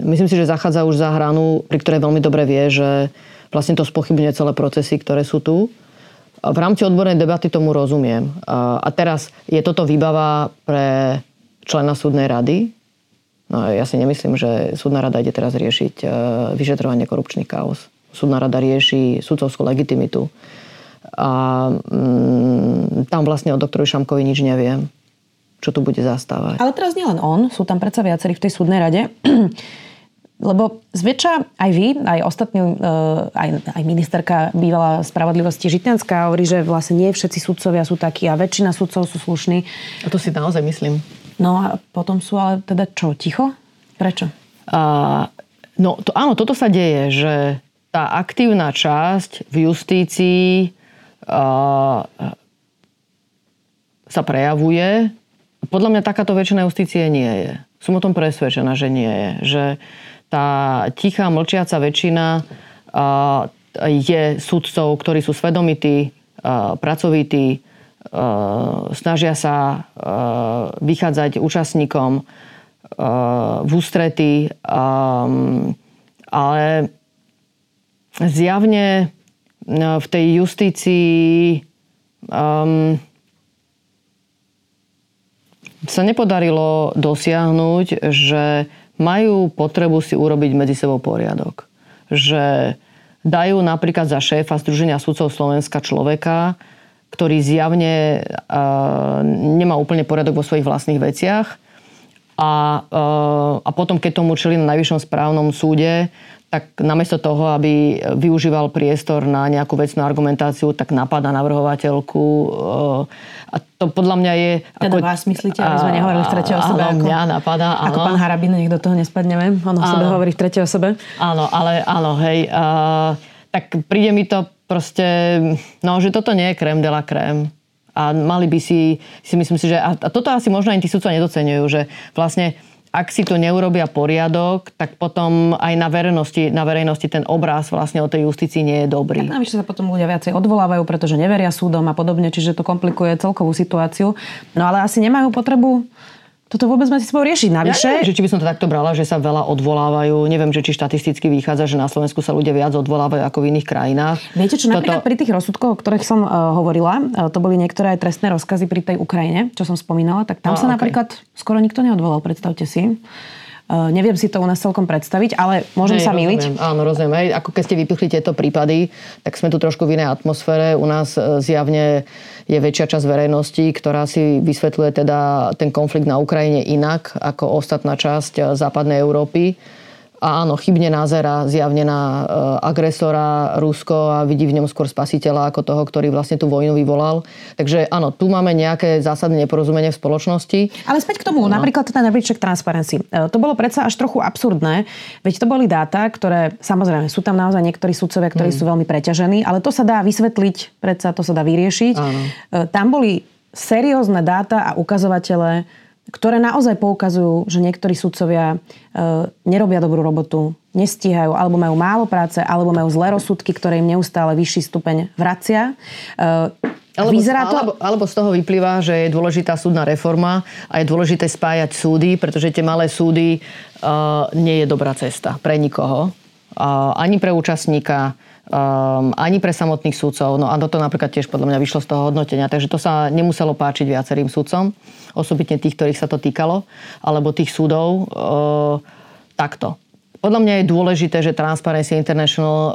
Myslím si, že zachádza už za hranu, pri ktorej veľmi dobre vie, že vlastne to spochybňuje celé procesy, ktoré sú tu. V rámci odbornej debaty tomu rozumiem. A teraz je toto výbava pre člena súdnej rady? No, ja si nemyslím, že súdna rada ide teraz riešiť vyšetrovanie korupčných kauz. Súdna rada rieši sudcovskú legitimitu. A tam vlastne o doktorovi Šamkovi nič neviem, čo tu bude zastávať. Ale teraz nie len on, sú tam predsa viacerí v tej súdnej rade. Lebo zväčša aj vy, aj ostatní, aj ministerka bývalá spravodlivosti Žitňanská hovorí, že vlastne nie všetci sudcovia sú takí a väčšina sudcov sú slušní. A to si naozaj myslím. No a potom sú ale teda čo? Ticho? Prečo? Áno, toto sa deje, že tá aktívna časť v justícii sa prejavuje. Podľa mňa takáto väčšina justície nie je. Som o tom presvedčená, že nie je. Že tá tichá, mlčiaca väčšina je sudcov, ktorí sú svedomití, pracovití, snažia sa vychádzať účastníkom v ústretí, ale zjavne v tej justícii sa nepodarilo dosiahnuť, že majú potrebu si urobiť medzi sebou poriadok. Že dajú napríklad za šéfa Združenia sudcov Slovenska človeka, ktorý zjavne nemá úplne poriadok vo svojich vlastných veciach. A potom, keď tomu čili na najvyššom správnom súde, tak namiesto toho, aby využíval priestor na nejakú vecnú argumentáciu, tak napadá navrhovateľku. A to podľa mňa je... Teda ako, vás myslíte, aby sme nehovorili v tretej osobe? Áno, mňa napadá, áno. Ako pán Harabin, nech do toho nespadneme. On o sebe hovorí v tretej osobe. Áno, ale áno, hej. Tak príde mi to proste... No, že toto nie je crème de la crème. A mali by si myslím si, že... A toto asi možno aj tí sudcovia nedoceňujú, že vlastne ak si to neurobia poriadok, tak potom aj na verejnosti ten obraz vlastne o tej justícii nie je dobrý. Tak navyše sa potom ľudia viacej odvolávajú, pretože neveria súdom a podobne, čiže to komplikuje celkovú situáciu. No ale asi nemajú potrebu toto vôbec medzi sebou riešiť. Navyše... Ja neviem, či by som to takto brala, že sa veľa odvolávajú. Neviem, že či štatisticky vychádza, že na Slovensku sa ľudia viac odvolávajú ako v iných krajinách. Viete, čo napríklad pri tých rozsudkoch, o ktorých som hovorila, to boli niektoré aj trestné rozkazy pri tej Ukrajine, čo som spomínala, tak tam sa napríklad skoro nikto neodvolal, predstavte si. Neviem si to u nás celkom predstaviť, ale môžem sa mýliť. Áno, rozumiem. Ako keď ste vypichli tieto prípady, tak sme tu trošku v inej atmosfére. U nás zjavne je väčšia časť verejnosti, ktorá si vysvetľuje teda ten konflikt na Ukrajine inak ako ostatná časť západnej Európy. A áno, chybne názera zjavne na agresora Rusko a vidí v ňom skôr spasiteľa ako toho, ktorý vlastne tú vojnu vyvolal. Takže áno, tu máme nejaké zásadné neporozumenie v spoločnosti. Ale späť k tomu, napríklad ten rebríček Transparency. To bolo predsa až trochu absurdné, veď to boli dáta, ktoré samozrejme sú tam naozaj niektorí sudcovia, ktorí sú veľmi preťažení, ale to sa dá vysvetliť, predsa to sa dá vyriešiť. Tam boli seriózne dáta a ukazovatele, ktoré naozaj poukazujú, že niektorí sudcovia nerobia dobrú robotu, nestíhajú, alebo majú málo práce, alebo majú zlé rozsudky, ktoré im neustále vyšší stupeň vracia. Alebo z toho vyplýva, že je dôležitá súdna reforma a je dôležité spájať súdy, pretože tie malé súdy nie je dobrá cesta pre nikoho. Ani pre účastníka, ani pre samotných súdcov. No a to napríklad tiež podľa mňa vyšlo z toho hodnotenia. Takže to sa nemuselo páčiť viacerým súdcom, osobitne tých, ktorých sa to týkalo, alebo tých súdov. Takto. Podľa mňa je dôležité, že Transparency International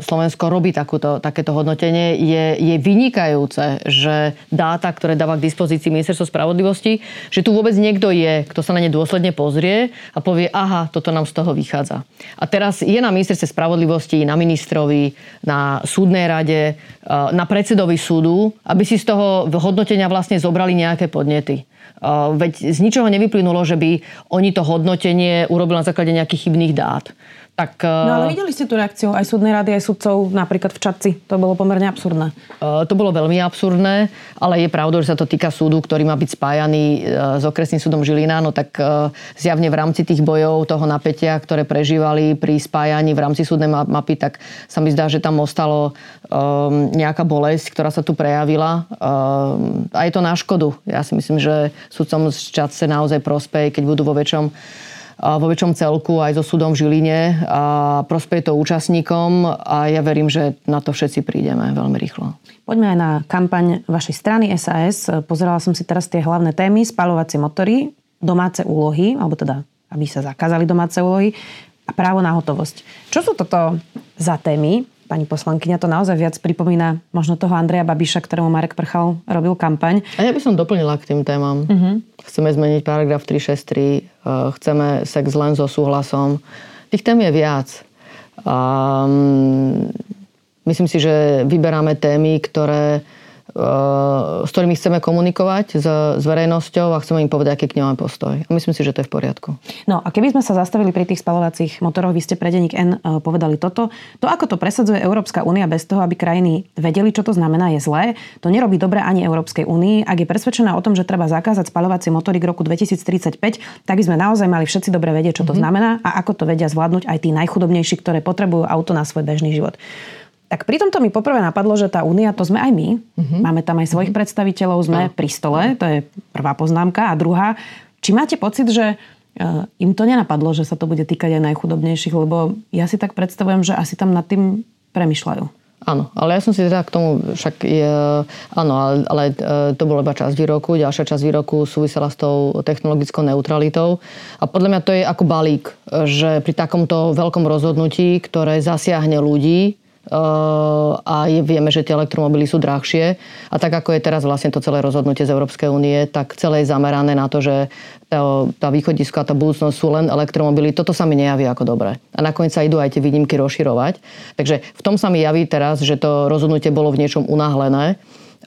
Slovensko robí takéto hodnotenie. Je vynikajúce, že dáta, ktoré dáva k dispozícii Ministerstvo spravodlivosti, že tu vôbec niekto je, kto sa na ne dôsledne pozrie a povie, aha, toto nám z toho vychádza. A teraz je na Ministerstve spravodlivosti, na ministrovi, na súdnej rade, na predsedovi súdu, aby si z toho hodnotenia vlastne zobrali nejaké podnety. Veď z ničoho nevyplynulo, že by oni to hodnotenie urobili na základe nejakých chybných dát. Tak, no ale videli ste tú reakciu aj súdnej rady, aj súdcov napríklad v Čadci. To bolo pomerne absurdné. To bolo veľmi absurdné, ale je pravda, že sa to týka súdu, ktorý má byť spájaný s okresným súdom Žilina. No tak zjavne v rámci tých bojov, toho napätia, ktoré prežívali pri spájaní v rámci súdnej mapy, tak sa mi zdá, že tam ostalo nejaká bolesť, ktorá sa tu prejavila. A je to na škodu. Ja si myslím, že súdcom z Čadce naozaj prospeje, keď budú vo väčšom celku aj so súdom v Žiline a prospeje to účastníkom a ja verím, že na to všetci prídeme veľmi rýchlo. Poďme aj na kampaň vašej strany SaS. Pozerala som si teraz tie hlavné témy, spaľovacie motory, domáce úlohy, alebo teda, aby sa zakázali domáce úlohy a právo na hotovosť. Čo sú toto za témy? Pani poslankyňa to naozaj viac pripomína možno toho Andreja Babiša, ktorému Marek Prchal robil kampaň. A ja by som doplnila k tým témam. Chceme zmeniť paragraf 363, chceme sex len so súhlasom. Tých tém je viac. Myslím si, že vyberáme témy, s ktorými chceme komunikovať s verejnosťou a chceme im povedať, aký k ňom postoj. A myslím si, že to je v poriadku. No a keby sme sa zastavili pri tých spaľovacích motoroch, vy ste pre Denník N povedali toto. To, ako to presadzuje Európska únia bez toho, aby krajiny vedeli, čo to znamená, je zlé. To nerobí dobre ani Európskej únii. Ak je presvedčená o tom, že treba zakázať spaľovacie motory k roku 2035, tak by sme naozaj mali všetci dobre vedieť, čo to znamená a ako to vedia zvládnuť aj tí najchudobnejší, ktoré potrebujú auto na svoj bežný život. Tak pri tomto mi poprvé napadlo, že tá únia, to sme aj my. Máme tam aj svojich predstaviteľov, sme pri stole. To je prvá poznámka. A druhá, či máte pocit, že im to nenapadlo, že sa to bude týkať aj najchudobnejších? Lebo ja si tak predstavujem, že asi tam nad tým premyšľajú. Áno, ale ja som si teda k tomu však... Áno, ale to bola iba časť výroku. Ďalšia časť výroku súvisela s tou technologickou neutralitou. A podľa mňa to je ako balík, že pri takomto veľkom rozhodnutí, ktoré zasiahne ľudí, a vieme, že tie elektromobily sú drahšie a tak ako je teraz vlastne to celé rozhodnutie z Európskej únie, tak celé je zamerané na to, že tá východisko a tá budúcnosť sú len elektromobily. Toto sa mi nejaví ako dobré. A nakoniec sa idú aj tie výnimky rozširovať. Takže v tom sa mi javí teraz, že to rozhodnutie bolo v niečom unáhlené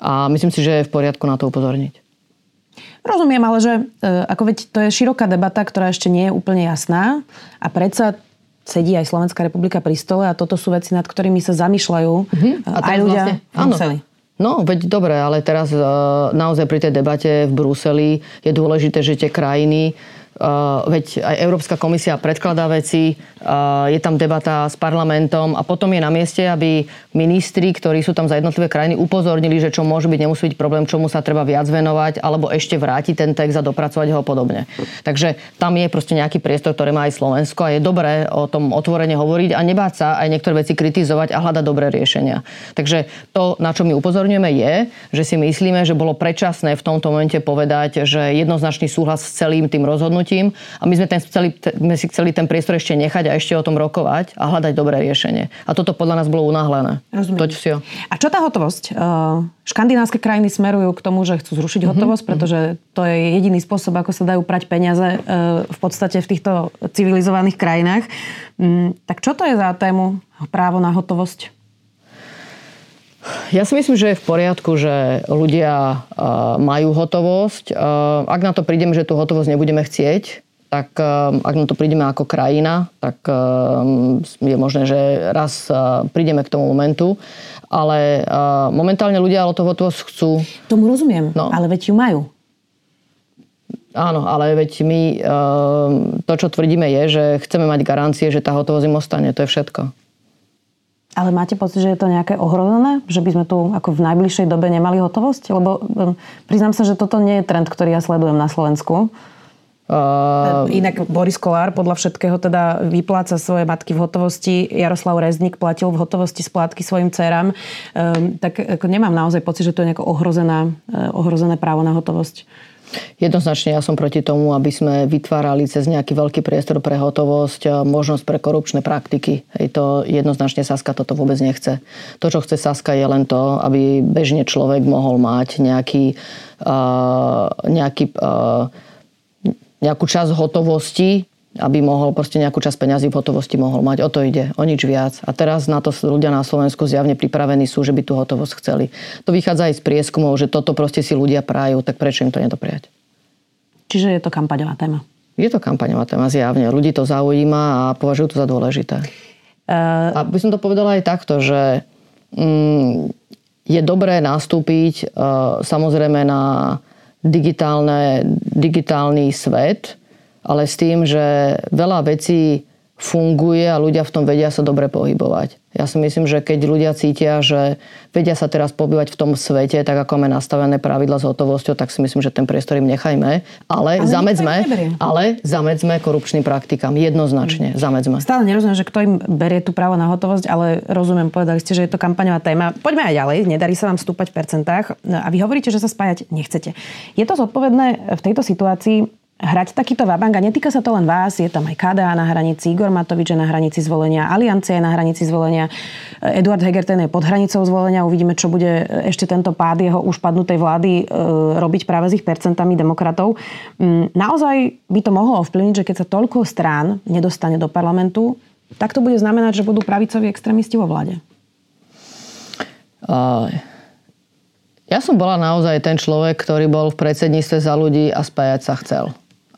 a myslím si, že je v poriadku na to upozorniť. Rozumiem, ale že ako veď to je široká debata, ktorá ešte nie je úplne jasná a predsa sedí aj Slovenská republika pri stole a toto sú veci, nad ktorými sa zamýšľajú a aj ľudia v Bruseli. No, veď dobre, ale teraz naozaj pri tej debate v Bruseli je dôležité, že tie krajiny, veď aj Európska komisia predkladá veci, je tam debata s parlamentom a potom je na mieste, aby ministri, ktorí sú tam za jednotlivé krajiny, upozornili, že čo môže byť, nemusí byť problém, čomu sa treba viac venovať, alebo ešte vrátiť ten text a dopracovať ho podobne. Takže tam je proste nejaký priestor, ktorý má aj Slovensko a je dobré o tom otvorene hovoriť a nebáť sa aj niektoré veci kritizovať a hľadať dobré riešenia. Takže to, na čo my upozorňujeme, je, že si myslíme, že bolo predčasné v tomto momente povedať, že jednoznačný súhlas s celým tým rozhodnutím a my sme si chceli ten priestor ešte nechať a ešte o tom rokovať a hľadať dobré riešenie. A toto podľa nás bolo unáhlené. Rozumiem. A čo tá hotovosť? Škandinávské krajiny smerujú k tomu, že chcú zrušiť hotovosť, pretože to je jediný spôsob, ako sa dajú prať peniaze v podstate v týchto civilizovaných krajinách. Tak čo to je za tému právo na hotovosť? Ja si myslím, že je v poriadku, že ľudia majú hotovosť. Ak na to prídeme, že tú hotovosť nebudeme chcieť, tak ak na to prídeme ako krajina, tak je možné, že raz prídeme k tomu momentu. Ale momentálne ľudia tú hotovosť chcú. Tomu rozumiem, ale veď ju majú. Áno, ale veď my to, čo tvrdíme, je, že chceme mať garancie, že tá hotovosť im ostane. To je všetko. Ale máte pocit, že je to nejaké ohrozené? Že by sme tu ako v najbližšej dobe nemali hotovosť? Lebo priznám sa, že toto nie je trend, ktorý ja sledujem na Slovensku. Inak Boris Kolár podľa všetkého teda vypláca svoje matky v hotovosti. Jaroslav Rezník platil v hotovosti splátky svojim dcerám. Tak ako nemám naozaj pocit, že to je nejako ohrozené právo na hotovosť. Jednoznačne ja som proti tomu, aby sme vytvárali cez nejaký veľký priestor pre hotovosť možnosť pre korupčné praktiky. Hej, to jednoznačne SaS toto vôbec nechce. To, čo chce SaS, je len to, aby bežne človek mohol mať nejakú časť hotovosti, aby mohol proste nejakú časť peňazí v hotovosti mohol mať. O to ide, o nič viac. A teraz na to ľudia na Slovensku zjavne pripravení sú, že by tú hotovosť chceli. To vychádza aj z prieskumov, že toto proste si ľudia prajú, tak prečo im to nedopriať? Čiže je to kampaňová téma? Je to kampaňová téma, zjavne. Ľudí to zaujíma a považujú to za dôležité. A by som to povedala aj takto, že je dobré nastúpiť samozrejme na digitálny svet, ale s tým, že veľa vecí funguje a ľudia v tom vedia sa dobre pohybovať. Ja si myslím, že keď ľudia cítia, že vedia sa teraz pobývať v tom svete, tak ako máme nastavené pravidla s hotovosťou, tak si myslím, že ten priestor im nechajme, ale zamedzme korupčným praktikám. Jednoznačne zamedzme. Stále nerozumiem, že kto im berie tú právo na hotovosť, ale rozumiem, povedali ste, že je to kampaňová téma. Poďme aj ďalej, nedarí sa vám stúpať v percentách a vy hovoríte, že sa spájať nechcete. Je to zodpovedné v tejto situácii hrať takýto vabank? A netýka sa to len vás, je tam aj KDA na hranici, Igor Matovič je na hranici zvolenia, Aliancia je na hranici zvolenia, Eduard Heger ten je pod hranicou zvolenia, uvidíme, čo bude ešte tento pád jeho už padnutej vlády robiť práve s ich percentami demokratov. Naozaj by to mohlo ovplyvniť, že keď sa toľko strán nedostane do parlamentu, tak to bude znamenať, že budú pravicoví extrémisti vo vláde. Ja som bola naozaj ten človek, ktorý bol v predsedníctve Za ľudí a spájať sa chcel.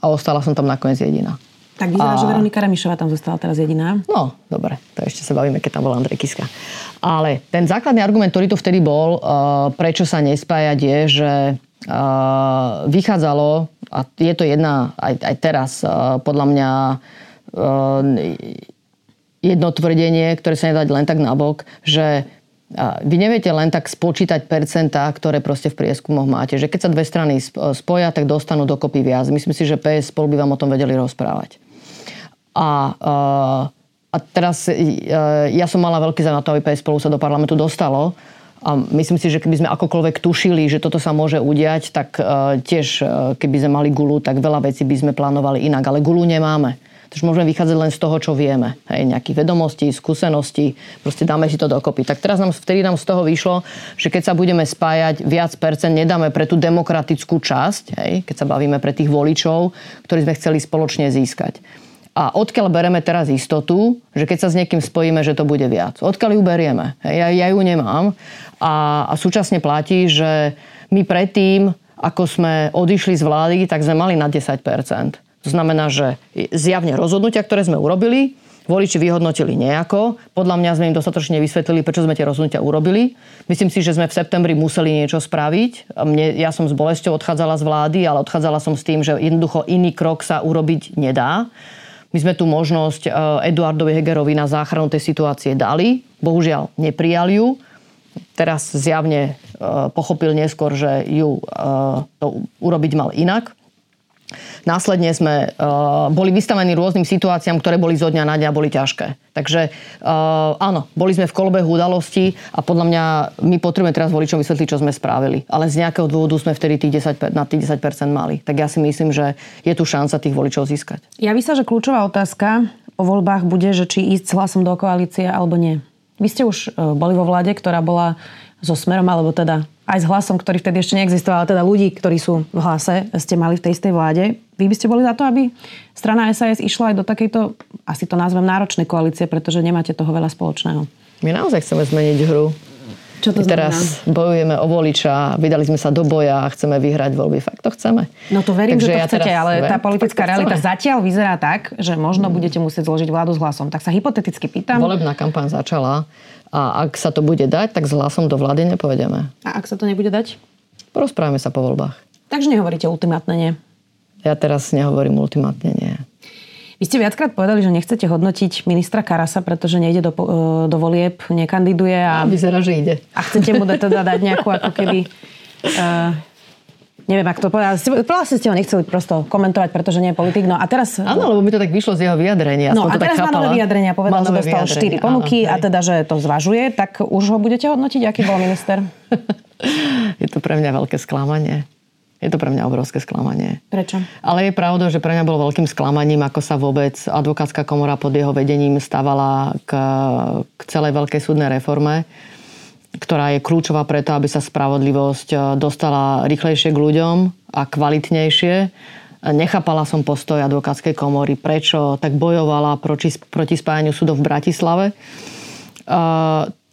A ostala som tam nakoniec jediná. Tak vyzerá, že Veronika Remišová tam zostala teraz jediná. No, dobre, to ešte sa bavíme, keď tam bola Andrej Kiska. Ale ten základný argument, ktorý tu vtedy bol, prečo sa nespájať, je, že vychádzalo, a je to jedna aj teraz, podľa mňa jedno tvrdenie, ktoré sa nedá len tak nabok, že vy neviete len tak spočítať percentá, ktoré proste v prieskumoch máte. Že keď sa dve strany spoja, tak dostanú dokopy viac. Myslím si, že PS/Spolu by vám o tom vedeli rozprávať. A teraz ja som mala veľký záujem na to, aby PS/Spolu sa do parlamentu dostalo. A myslím si, že keby sme akokoľvek tušili, že toto sa môže udiať, tak tiež, keby sme mali gulu, tak veľa vecí by sme plánovali inak. Ale gulu nemáme. Takže môžeme vychádzať len z toho, čo vieme. Hej, nejakých vedomostí, skúseností, proste dáme si to dokopy. Tak teraz vtedy nám z toho vyšlo, že keď sa budeme spájať, viac percent nedáme pre tú demokratickú časť, hej, keď sa bavíme pre tých voličov, ktorí sme chceli spoločne získať. A odkiaľ bereme teraz istotu, že keď sa s niekým spojíme, že to bude viac? Odkiaľ ju berieme? Hej, ja ju nemám. A súčasne platí, že my predtým, ako sme odišli z vlády, tak sme mali na 10%. To znamená, že zjavne rozhodnutia, ktoré sme urobili, voliči vyhodnotili nejako. Podľa mňa sme im dostatočne vysvetlili, prečo sme tie rozhodnutia urobili. Myslím si, že sme v septembri museli niečo spraviť. Ja som s bolesťou odchádzala z vlády, ale odchádzala som s tým, že jednoducho iný krok sa urobiť nedá. My sme tú možnosť Eduardovi Hegerovi na záchranu tej situácie dali. Bohužiaľ, neprijal ju. Teraz zjavne pochopil neskôr, že ju to urobiť mal inak. Následne sme boli vystavení rôznym situáciám, ktoré boli zo dňa na deň, boli ťažké. Takže áno, boli sme v kolbehu udalostí a podľa mňa my potrebujeme teraz voličom vysvetliť, čo sme spravili. Ale z nejakého dôvodu sme vtedy tých 10% mali. Tak ja si myslím, že je tu šanca tých voličov získať. Javí sa, že kľúčová otázka o voľbách bude, že či ísť s Hlasom do koalície alebo nie. Vy ste už boli vo vláde, ktorá bola so Smerom, alebo teda aj s Hlasom, ktorý vtedy ešte neexistoval, teda ľudí, ktorí sú v Hlase, ste mali v tej istej vláde. Vy by ste boli za to, aby strana SAS išla aj do takejto, asi to nazvem, náročnej koalície, pretože nemáte toho veľa spoločného? My naozaj chceme zmeniť hru. Čo to znamená? Teraz bojujeme o voliča, vydali sme sa do boja a chceme vyhrať voľby. Fakt to chceme. No to verím, takže že to ja chcete, ale tá politická realita zatiaľ vyzerá tak, že možno budete musieť zložiť vládu s Hlasom. Tak sa hypoteticky pýtam. Volebná kampaň začala. A ak sa to bude dať, tak s Hlasom do vlády nepovedeme. A ak sa to nebude dať? Porozprávame sa po voľbách. Takže nehovoríte ultimátne nie? Ja teraz nehovorím ultimátne nie. Vy ste viackrát povedali, že nechcete hodnotiť ministra Karasa, pretože nejde do volieb, nekandiduje. A vyzerá, že ide. A chcete mu teda dať nejakú ako keby... Neviem, ak to povedal. Vlastne ste ho nechceli prosto komentovať, pretože nie je politik. No a teraz... Áno, lebo mi to tak vyšlo z jeho vyjadrenia. No a teraz má nové vyjadrenia. Povedal, že dostal 4 ponuky a teda, že to zvažuje. Tak už ho budete hodnotiť, aký bol minister? Je to pre mňa veľké sklamanie. Je to pre mňa obrovské sklamanie. Prečo? Ale je pravda, že pre mňa bolo veľkým sklamaním, ako sa vôbec advokátska komora pod jeho vedením stavala k celej veľkej súdnej reforme, ktorá je kľúčová preto, aby sa spravodlivosť dostala rýchlejšie k ľuďom a kvalitnejšie. Nechápala som postoj advokátskej komory, prečo tak bojovala proti spájaniu súdov v Bratislave.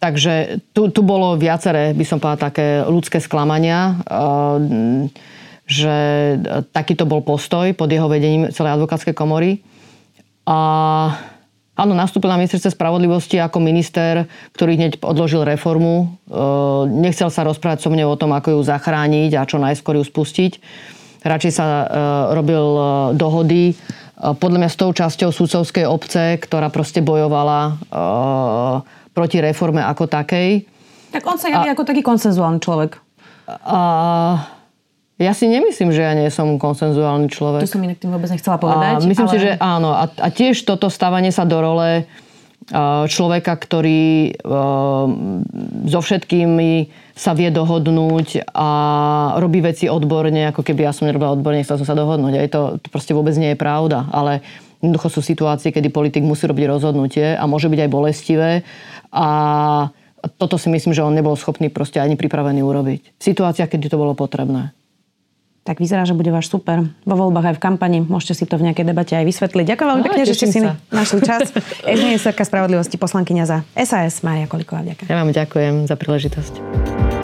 Takže tu bolo viaceré, by som povedala, také ľudské sklamania, že takýto bol postoj pod jeho vedením celej advokátskej komory. A... Áno, nastúpil na ministerstve spravodlivosti ako minister, ktorý hneď odložil reformu. Nechcel sa rozprávať so mnou o tom, ako ju zachrániť a čo najskôr ju spustiť. Radšej sa robil dohody. Podľa mňa s tou časťou sudcovskej obce, ktorá proste bojovala proti reforme ako takej. Tak on sa javí ako taký konsenzuálny človek. Ja si nemyslím, že ja nie som konsenzuálny človek. To som inak tým vôbec nechcela povedať. Myslím si, že áno. A tiež toto stavanie sa do role človeka, ktorý so všetkými sa vie dohodnúť a robí veci odborne, ako keby ja som nerobila odborne, chcela som sa dohodnúť. Aj to proste vôbec nie je pravda. Ale jednoducho sú situácie, kedy politik musí robiť rozhodnutie a môže byť aj bolestivé. A toto si myslím, že on nebol schopný proste ani pripravený urobiť. V situáciách, kedy to bolo potrebné. Tak vyzerá, že bude váš super. Vo voľbách aj v kampani. Môžete si to v nejakej debate aj vysvetliť. Ďakujem veľmi pekne, že ste si našli čas. Ministerka spravodlivosti, poslankyňa za SAS Mária Kolíková. Vďaka. Ja vám ďakujem za príležitosť.